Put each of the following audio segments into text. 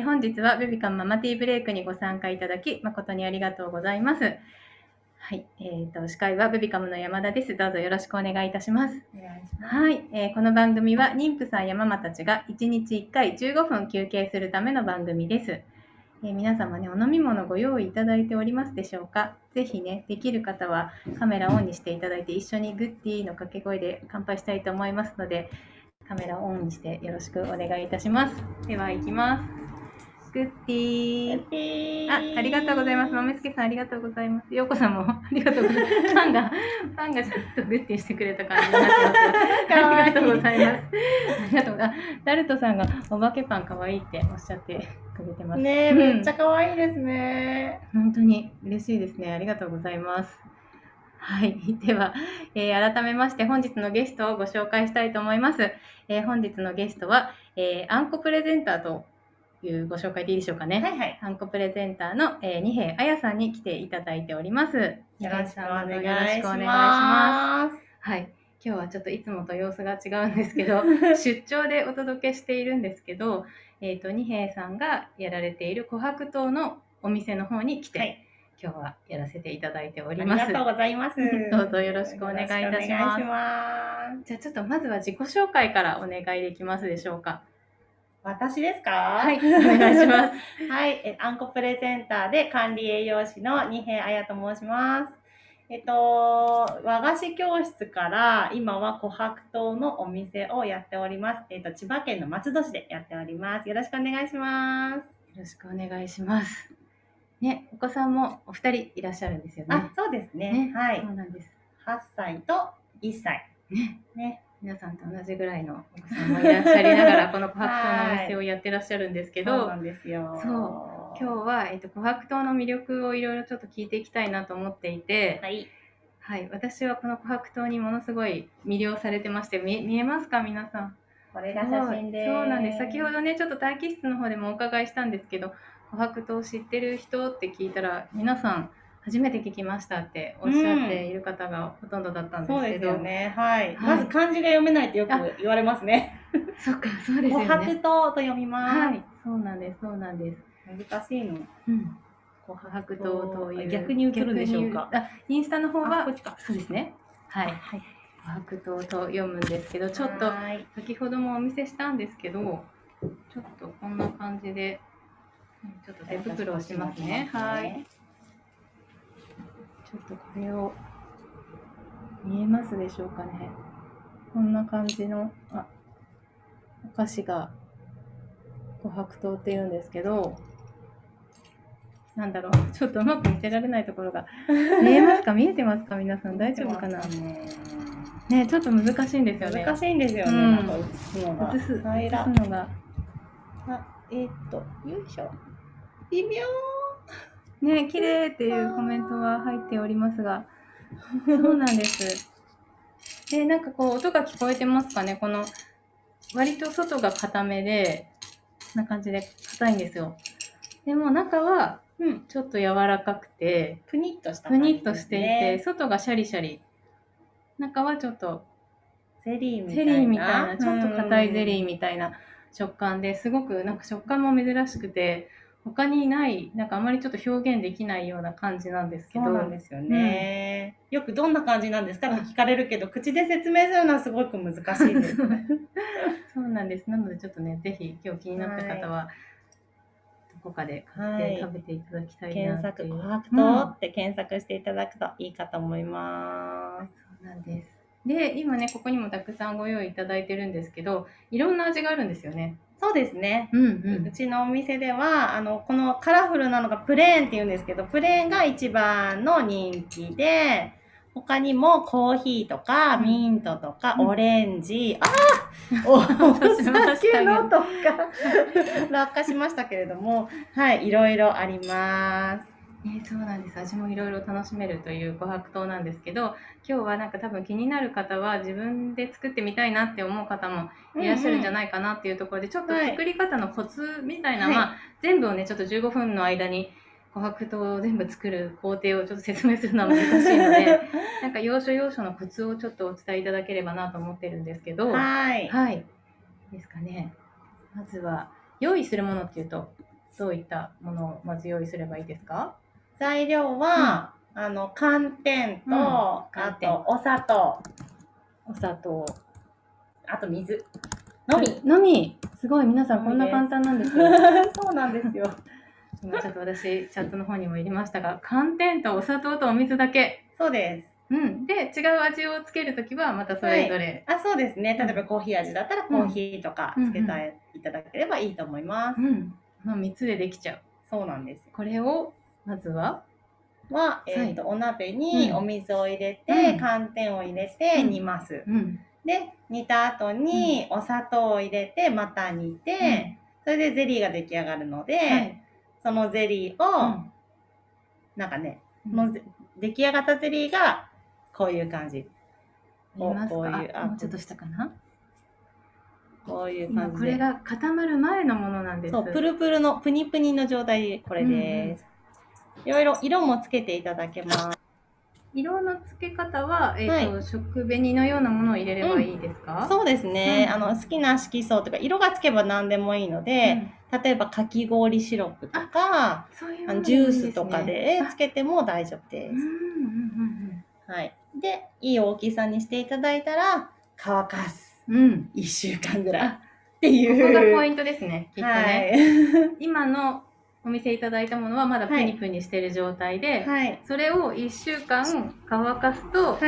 本日はベビカムママティーブレイクにご参加いただき誠にありがとうございます。はい、司会はベビカムの山田です。どうぞよろしくお願いいたします。お願いします。はい、この番組は妊婦さんやママたちが1日1回15分休憩するための番組です。皆様ね、お飲み物ご用意いただいておりますでしょうか。ぜひね、できる方はカメラオンにしていただいて、一緒にグッディーの掛け声で乾杯したいと思いますので、カメラオンにしてよろしくお願いいたします。では行きます。グッディー。あ、ありがとうございます。豆助さんありがとうございます。ようこさんもありがとうございます。パンがちょっとグッディーしてくれた感じになってます。ありがとうございます。ありがとうございます。ダルトさんがお化けパンかわいいっておっしゃってくれてますね。めっちゃ可愛いですね。本当に嬉しいですね。ありがとうございます。はい、では、改めまして本日のゲストをご紹介したいと思います。本日のゲストは、あんこプレゼンターというご紹介でいいでしょうかね。はいはい、あんこプレゼンターの、二瓶彩さんに来ていただいております。よろしくお願いします。はい、今日はちょっといつもと様子が違うんですけど出張でお届けしているんですけど、二瓶さんがやられている琥珀糖のお店の方に来て、はい、今日はやらせていただいております。ありがとうございます。どうぞよろしくお願いいたします。じゃあちょっとまずは自己紹介からお願いできますでしょうか。私ですか。はい、お願いします。はい、あんこプレゼンターで管理栄養士の二瓶彩と申します。和菓子教室から今は琥珀糖のお店をやっております。千葉県の松戸市でやっております。よろしくお願いします。よろしくお願いします。ね、お子さんもお二人いらっしゃるんですよね。あ、そうですね。ね、はい、そうなんです。8歳と1歳。ね、ね、皆さんと同じぐらいのお子さんもいらっしゃりながらこの琥珀糖のお店をやってらっしゃるんですけど、はい、そうなんですよ。そう。今日は、琥珀糖の魅力をいろいろちょっと聞いていきたいなと思っていて、はいはい、私はこの琥珀糖にものすごい魅了されてまして、見えますか皆さん。これが写真で、そうなんです。先ほどね、ちょっと待機室の方でもお伺いしたんですけど、琥珀糖知ってる人って聞いたら皆さん初めて聞きましたっておっしゃっている方がほとんどだったんですけど、うん、そうですよね、はいはい、まず漢字が読めないってよく言われますね。そうか、そうですよね。琥珀糖と読みます、はい、そうなんです、そうなんです。難しいの。うん。琥珀糖という。逆に映るんでしょうか。あ、インスタの方はこっちか。そうですね。はいはい。琥珀糖と読むんですけど、ちょっと先ほどもお見せしたんですけど、ちょっとこんな感じでちょっと手袋をしますね。はい。ちょっとこれを見えますでしょうかね。こんな感じのお菓子が琥珀糖って言うんですけど。なんだろう、ちょっとうまく見せられないところが見えますか。見えてますか皆さん、大丈夫かな。ね、ちょっと難しいんですよね。難しいんですよね、なんか映すのがよいしょ、微妙ね、綺麗っていうコメントは入っておりますがそうなんです。で、なんかこう音が聞こえてますかね。この割と外が固めでこんな感じで硬いんですよ。でも中はちょっと柔らかくて、うん、プニッとした感じですね。プニッとしていて、外がシャリシャリ、中はちょっとゼリーみたいな、ちょっと硬いゼリーみたいな食感で、すごくなんか食感も珍しくて、他にない、なんかあまりちょっと表現できないような感じなんですけど。そうなんですよね。うん、よくどんな感じなんですかって聞かれるけど、口で説明するのはすごく難しいです。そうなんです。なのでちょっとね、ぜひ今日気になった方は、どこかで買って食べていただきたいなっていう。はい、琥珀糖って検索していただくといいかと思います。そうなんです。で、今ね、ここにもたくさんご用意いただいてるんですけど、いろんな味があるんですよね。そうですね、うんうん、うちのお店ではこのカラフルなのがプレーンっていうんですけど、プレーンが一番の人気で、他にもコーヒーとかミントとか、うん、オレンジ、お酒のとか落下しましたけれども、はい、いろいろあります。そうなんです。味もいろいろ楽しめるという琥珀糖なんですけど、今日はなんか多分気になる方は自分で作ってみたいなって思う方もいらっしゃるんじゃないかなっていうところで、ちょっと作り方のコツみたいな、全部をね、ちょっと15分の間に琥珀糖を全部作る工程をちょっと説明するのは難しいのでなんか要所要所のコツをちょっとお伝えいただければなと思ってるんですけど、はい、ですかね。まずは用意するものっていうとどういったものをまず用意すればいいですか？材料は、寒天と、あとお砂糖、あと水のみ。すごい、皆さんこんな簡単なんですよ。そうなんですよ。今ちょっと私チャットの方にも入れましたが、寒天とお砂糖とお水だけ。そうです。うん、で違う味をつけるときはまたそれぞれ、はい、あ、そうですね。例えばコーヒー味だったらコーヒーとかつけていただければいいと思います。この3つでできちゃう。そうなんです。これをまずは、お鍋にお水を入れて、寒天を入れて煮ます。で煮た後にお砂糖を入れてまた煮て、それでゼリーが出来上がるので、そのゼリーをなんかね、出来上がったゼリーがこういう感じ。見ますか？もうちょっとしたかな。こういう感じで、これが固まる前のものなんです。そう、プルプルのプニプニの状態でこれです。いろいろ色もつけていただけます。色の付け方は、食紅のようなものを入れればいいですか？そうですね。好きな色素とか色がつけば何でもいいので、例えばかき氷シロップとかジュースとかでつけても大丈夫です。で、いい大きさにしていただいたら乾かす。1週間ぐらいっていう。ここがポイントですね。きっとね。今のお見せいただいたものはまだプニプニしている状態で、それを1週間乾かすと、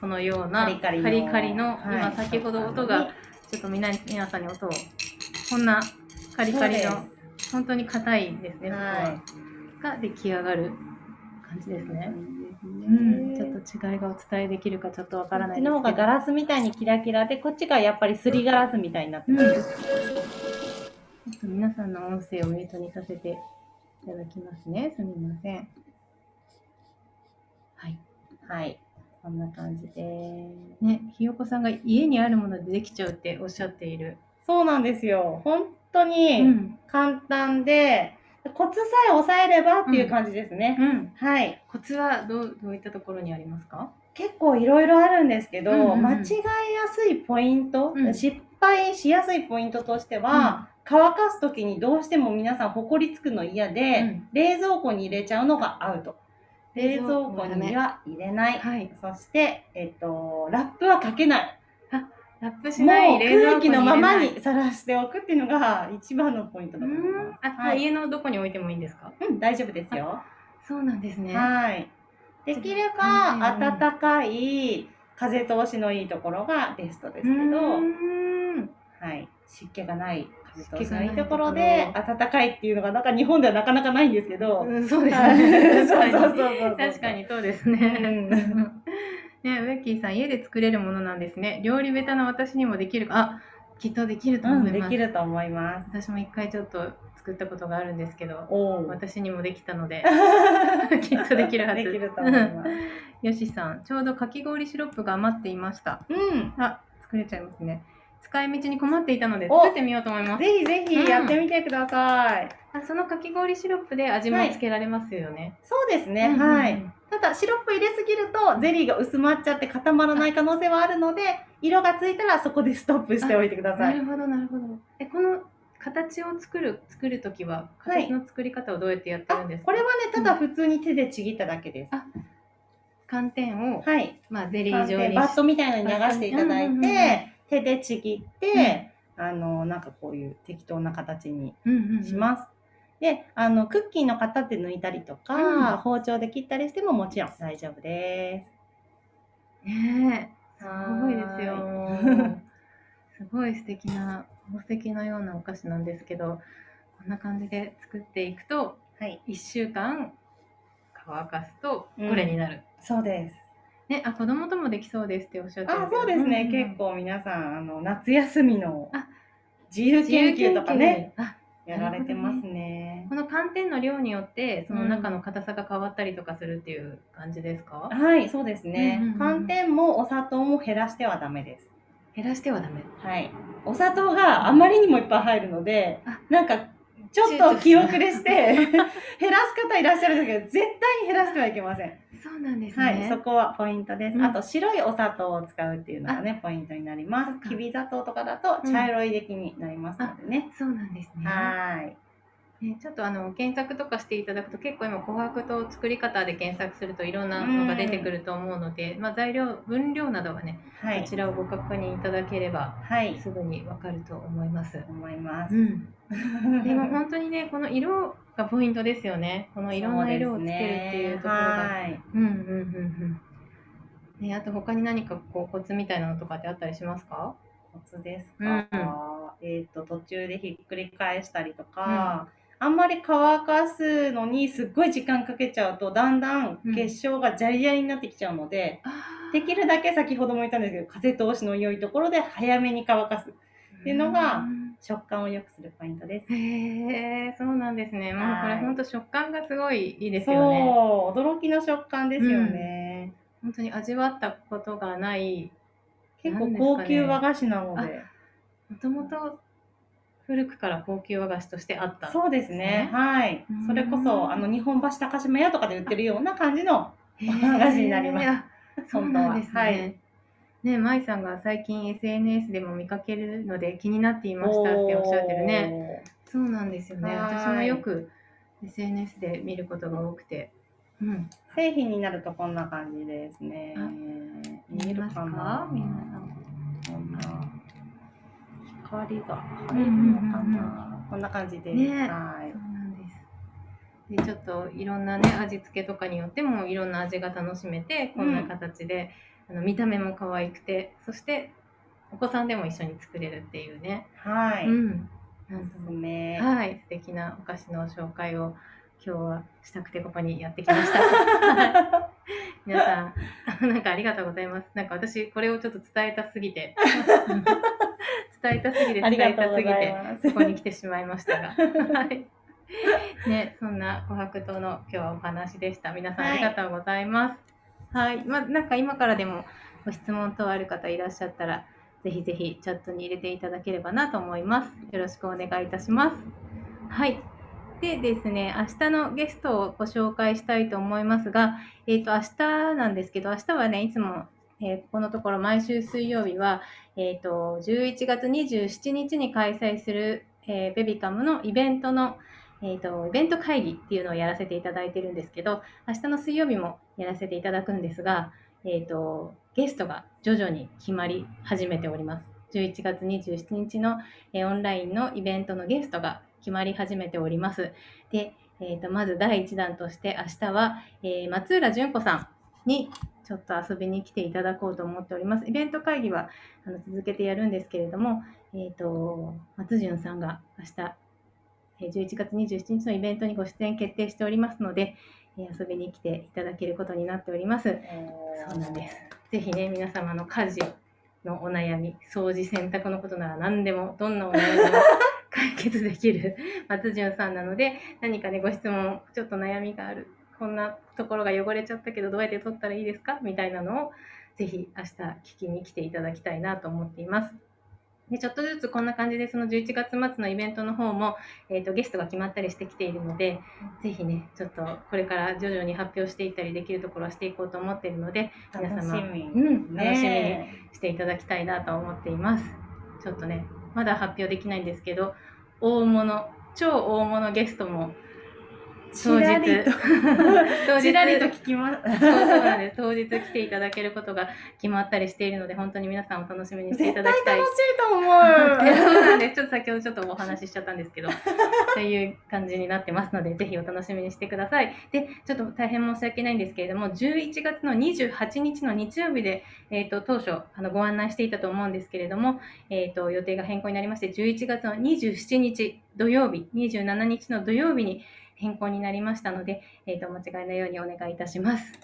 このようなカリカリの、今先ほど音がちょっと皆さんに音を、こんなカリカリの本当に硬いですね、が出来上がる感じですね。ちょっと違いがお伝えできるかちょっとわからないですけど、こっちの方がガラスみたいにキラキラで、こっちがやっぱりすりガラスみたいになってます。ちょっと皆さんの音声をミュートにさせていただきますね。すみません。はい。こんな感じで。ひよこさんが家にあるものでできちゃうっておっしゃっている。そうなんですよ。本当に簡単で、コツさえ抑えればっていう感じですね。コツはどういったところにありますか？結構いろいろあるんですけど、間違いやすいポイント、失敗しやすいポイントとしては、乾かすときにどうしても皆さんほこりつくの嫌で、冷蔵庫に入れちゃうのがアウト。冷蔵庫には入れない。そして、ラップはかけない。ラップしない。もう空気のままにさらしておくっていうのが一番のポイントだと思います。家のどこに置いてもいいんですか？大丈夫ですよ。そうなんですね。できれば暖かい風通しのいいところがベストですけど、湿気がない。そういうところで暖かいっていうのがなんか日本ではなかなかないんですけど、そうですね。確かにそうですね。ね、ウェッキーさん、家で作れるものなんですね。料理下手な私にもできるか？きっとできると思います。できると思います。私も一回ちょっと作ったことがあるんですけど、私にもできたので、きっとできるはず。できると思います。よしさん、ちょうどかき氷シロップが余っていました。あ、作れちゃいますね。使い道に困っていたので作ってみようと思います。ぜひぜひやってみてください。そのかき氷シロップで味もつけられますよね。そうですね。ただシロップ入れすぎるとゼリーが薄まっちゃって固まらない可能性はあるので、色がついたらそこでストップしておいてください。なるほどなるほど。この形を作るときは形の作り方をどうやってやってるんですか？これはね、ただ普通に手でちぎっただけです。寒天をゼリー状にバットみたいなのに流していただいて。手でちぎって、なんかこういう適当な形にします。で、クッキーの型で抜いたりとか、包丁で切ったりしてももちろん大丈夫です。ねえ、すごいですよ。すごい素敵な宝石のようなお菓子なんですけど、こんな感じで作っていくと、1週間乾かすとこれになる。そうです。ね、子供ともできそうですっておっしゃってる。そうですね。結構皆さん夏休みの自由研究とかね、やられてますね。この寒天の量によってその中の硬さが変わったりとかするっていう感じですか？はい、そうですね。寒天もお砂糖も減らしてはダメです。減らしてはダメ。お砂糖があまりにもいっぱい入るので、なんかちょっと気遅れして減らす方いらっしゃるんですけど、絶対に減らしてはいけません。そうなんですね、はい、そこはポイントです、うん、あと白いお砂糖を使うっていうのがねポイントになります。きび砂糖とかだと茶色い出来になりますのでね、うん、そうなんですね。はいね、ちょっと検索とかしていただくと結構今琥珀糖作り方で検索するといろんなのが出てくると思うので、まあ、材料分量などはね、はい、そちらをご確認いただければ、はい、すぐに分かると思います。思います、うん、でも本当にねこの色がポイントですよね。このいろんな色をつけるっていうところが。あと他に何かこうコツみたいなのとかってあったりしますか？コツですか、うん、途中でひっくり返したりとか、うん、あんまり乾かすのにすっごい時間かけちゃうとだんだん結晶がジャリジャリになってきちゃうので、うん、できるだけ先ほども言ったんですけど風通しの良いところで早めに乾かすっていうのが食感を良くするポイントです。へー、そうなんですね。もうこれ本当食感がすごいいいですよね。そう、驚きの食感ですよね、うん、本当に味わったことがない結構高級和菓子なので、もともと古くから高級和菓子としてあった、ね、そうですね、はい、それこそ日本橋高島屋とかで売ってるような感じの和菓子になります。そうなんですね、はい、ね、まいさんが最近 SNS でも見かけるので気になっていましたっておっしゃってるね。そうなんですよね。私もよく SNS で見ることが多くて、うん、製品になるとこんな感じですね。見えますか？皆さんこんな光が入るのかな、うんうんうん、こんな感じです、ね、はい、そうなんです。でちょっといろんなね味付けとかによってもいろんな味が楽しめて、こんな形で、うん、見た目も可愛くて、そしてお子さんでも一緒に作れるっていうね、はい、うん、なんとね、はい、素敵なお菓子の紹介を今日はしたくてここにやってきました。はい、皆さんなんかありがとうございます。なんか私これをちょっと伝えたすぎてここに来てしまいましたが、はいね、そんな琥珀糖の今日はお話でした。皆さんありがとうございます。はい、はい、まあ、なんか今からでもご質問等ある方いらっしゃったらぜひぜひチャットに入れていただければなと思います。よろしくお願いいたします。はい。でですね、明日のゲストをご紹介したいと思いますが、明日なんですけど、明日はねいつもここのところ毎週水曜日は、11月27日に開催する、ベビカムのイベントの、イベント会議っていうのをやらせていただいてるんですけど、明日の水曜日もやらせていただくんですが、ゲストが徐々に決まり始めております。11月27日の、オンラインのイベントのゲストが決まり始めております。で、まず第1弾として明日は、松浦純子さんにちょっと遊びに来ていただこうと思っております。イベント会議は続けてやるんですけれども、松潤さんが明日11月27日のイベントにご出演決定しておりますので、遊びに来ていただけることになっております。そうなんです。ぜひね、皆様の家事のお悩み、掃除洗濯のことなら何でもどんなお悩みも解決できる松潤さんなので、何かねご質問、ちょっと悩みがある。こんなところが汚れちゃったけどどうやって取ったらいいですかみたいなのをぜひ明日聞きに来ていただきたいなと思っています。でちょっとずつこんな感じでその11月末のイベントの方も、ゲストが決まったりしてきているので、ぜひねちょっとこれから徐々に発表していったりできるところはしていこうと思っているので、皆様楽しみにしていただきたいなと思っています。ちょっとねまだ発表できないんですけど、超大物ゲストもちらりと聞きます。当日来ていただけることが決まったりしているので、本当に皆さんお楽しみにしていただきたい。絶対楽しいと思う。そうなんです。ちょっと先ほどちょっとお話ししちゃったんですけど、という感じになってますので、ぜひお楽しみにしてください。で、ちょっと大変申し訳ないんですけれども、11月の28日の日曜日で、当初ご案内していたと思うんですけれども、予定が変更になりまして、11月の27日土曜日、27日の土曜日に変更になりましたので、お間違いのようにお願いいたします。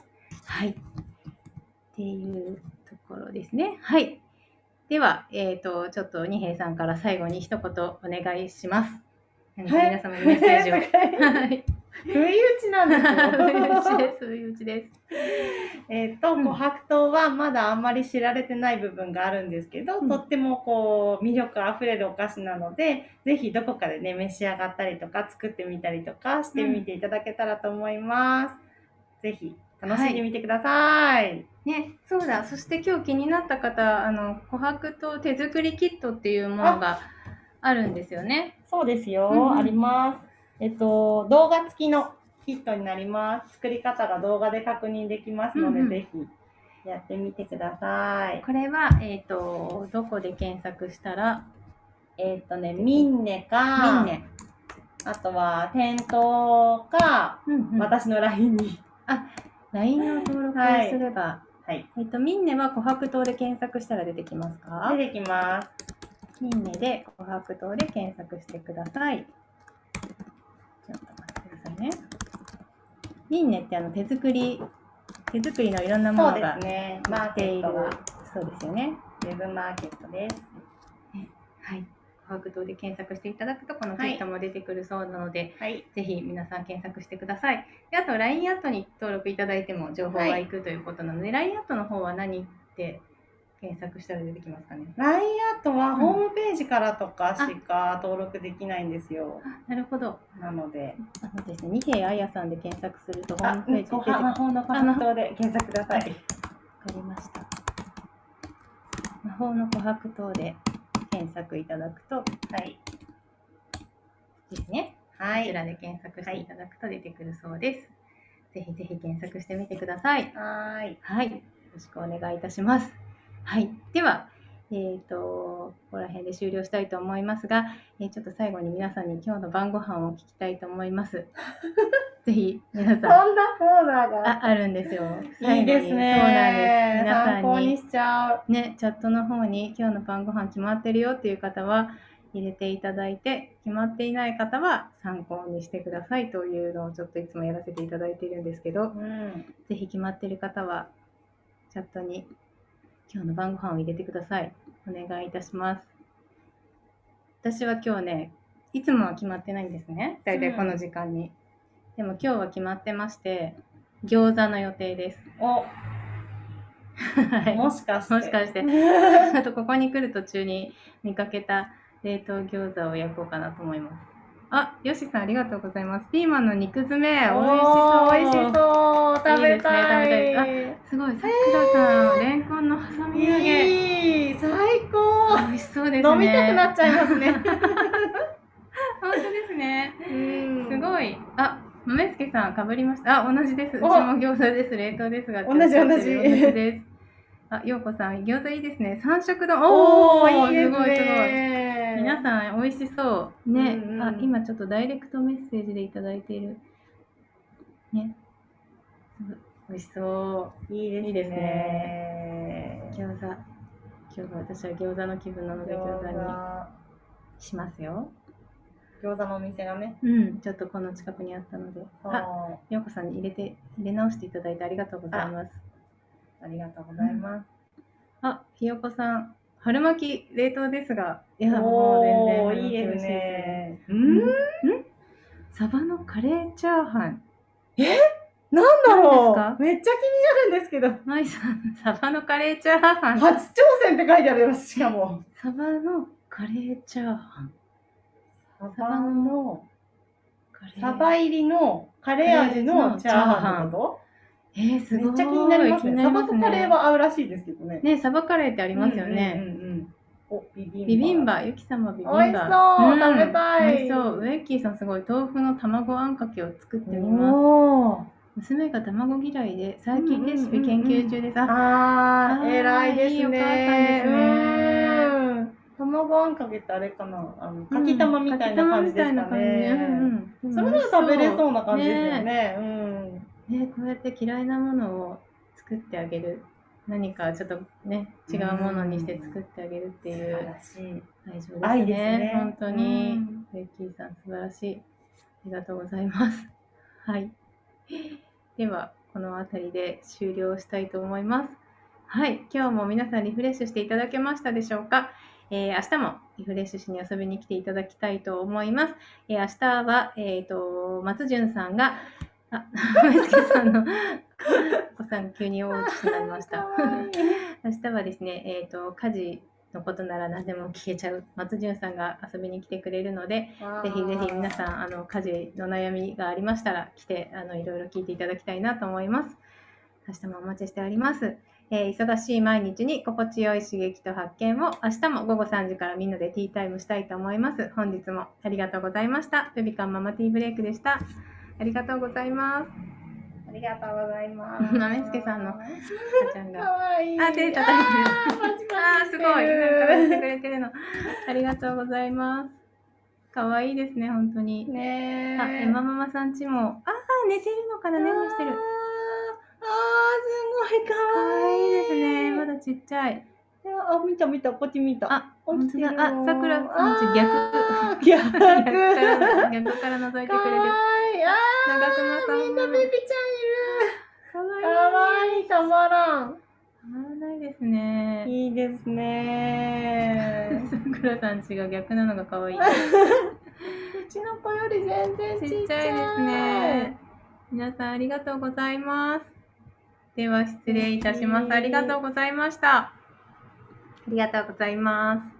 はい。っていうところですね。はい。では、ちょっと二瓶さんから最後に一言お願いします。皆様にメッセージを。はい。打ちなんですよ。不意打ちです。琥珀糖はまだあんまり知られてない部分があるんですけど、とってもこう魅力あふれるお菓子なので、ぜひどこかでね召し上がったりとか作ってみたりとかしてみていただけたらと思います。ぜひ楽しんでみてください。はいね、そうだ。そして今日気になった方、琥珀糖手作りキットっていうものがあるんですよね。そうですよ、あります。動画付きのキットになります。作り方が動画で確認できますので、ぜひやってみてください。これは、どこで検索したら、ミンネか、あとは店頭か、私の LINE に。あ、LINE の登録をすれば、ミンネは琥珀糖で検索したら出てきますか？出てきます。ミンネで琥珀糖で検索してください。ちょっと待ってくださいね。ミンネって手作りのいろんなものが売っている、そうですよね。ウェブマーケットです。はい。琥珀糖で検索していただくとこのキットも出てくるそうなので、ぜひ皆さん検索してください。で、あと LINE アットに登録いただいても情報がいくということなので、LINE アットの方は何って検索したら出てきますかね。LINE アットはホームページからとかしか登録できないんですよ。なるほど。なので、二瓶あやさんで検索するとホームページ出てきます。魔法の琥珀糖で検索ください。わかりました。魔法の琥珀糖で。検索いただくと、ですね。こちらで検索していただくと出てくるそうです。ぜひぜひ検索してみてください。はい。よろしくお願いいたします。では、ここら辺で終了したいと思いますが、ちょっと最後に皆さんに今日の晩ご飯を聞きたいと思います。ぜひ皆さん。そんなコーナーがあるんですよ。いいですね。そうなんです。皆さんに参考にしちゃう。ね、チャットの方に今日の晩ご飯決まってるよっていう方は入れていただいて、決まっていない方は参考にしてくださいというのをちょっといつもやらせていただいているんですけど、ぜひ決まってる方はチャットに今日の晩ご飯を入れてください。お願いいたします。私は今日ね、いつもは決まってないんですね。だいたいこの時間に。でも今日は決まってまして、餃子の予定です。もしかして。あとここに来る途中に見かけた冷凍餃子を焼こうかなと思います。あ、よしさんありがとうございます。ピーマンの肉詰め、美味しそう。食べたい。あ、すごい、さくらさん、レンコンのハサミ揚げ。最高。美味しそうですね。飲みたくなっちゃいますね。本当ですね。すごい。あ。豆助さんかぶりました。あ、同じです。うちも餃子です。冷凍ですが。同じです。あ、ようこさん、餃子いいですね。三色丼。いいですね。すごい。皆さん美味しそうね。あ、今ちょっとダイレクトメッセージでいただいているね。美味しそう。いいですね。餃子。今日は私は餃子の気分なので餃子にしますよ。餃子のお店がね、ちょっとこの近くにあったので、あ、ようこさんに入れ直していただいてありがとうございます。ありがとうございます。あ、ひよこさん、春巻き冷凍ですが、いやもう全然美味しいですね。サバのカレーチャーハン。なんだろう。めっちゃ気になるんですけど。まいさん、サバのカレーチャーハン。初挑戦って書いてあります。しかも。サバのカレーチャーハン。サバ入りのカレー味のチャーハンのこと？すごい。めっちゃ気になりますね。サバとカレーは合うらしいですけどね。ね、サバカレーってありますよね。ビビンバ、ゆきさまビビンバ。美味しそう、食べたい。ウェッキーさんすごい、豆腐の卵あんかけを作ってみます。娘が卵嫌いで、最近レシピ研究中です。あー、偉いですね。卵あんかけってあれかな、かきたまみたいな感じですかね。それなら食べれそうな感じですよね。こうやって嫌いなものを作ってあげる、何かちょっとね違うものにして作ってあげるっていう愛情ですね。本当にベッキーさん素晴らしい。ありがとうございます。ではこのあたりで終了したいと思います。今日も皆さんリフレッシュしていただけましたでしょうか。明日もリフレッシュしに遊びに来ていただきたいと思います。明日は、松潤さんが、梅助さんのお子さん急に大落ちになりました。明日はですね、家事のことなら何でも聞けちゃう松潤さんが遊びに来てくれるので、ぜひぜひ皆さん家事の悩みがありましたら来ていろいろ聞いていただきたいなと思います。明日もお待ちしております。忙しい毎日に心地よい刺激と発見を、明日も午後3時からみんなでティータイムしたいと思います。本日もありがとうございました。ベビカンママティーブレイクでした。ありがとうございます。ありがとうございます。豆助さんの赤ちゃんが可愛い。あ、手叩いてる。あ、すごい。なんかやってくれてるの。ありがとうございます。可愛いですね、本当に。ね。あ、エマママさんちも、あ、寝てるのかな、寝ましてる。あー、すごい可愛いですね。まだちっちゃい。あ、見た、こっち見た。あ、本当だ。あ、さくらさんち逆から覗いてくれてる。長熊さんも。みんなベビちゃんいる。可愛い、たまらん。たまらないですね。いいですね。さくらさんちが逆なのが可愛い。うちの子より全然ちっちゃいですね。皆さんありがとうございます。では失礼いたします。ありがとうございました。ありがとうございます。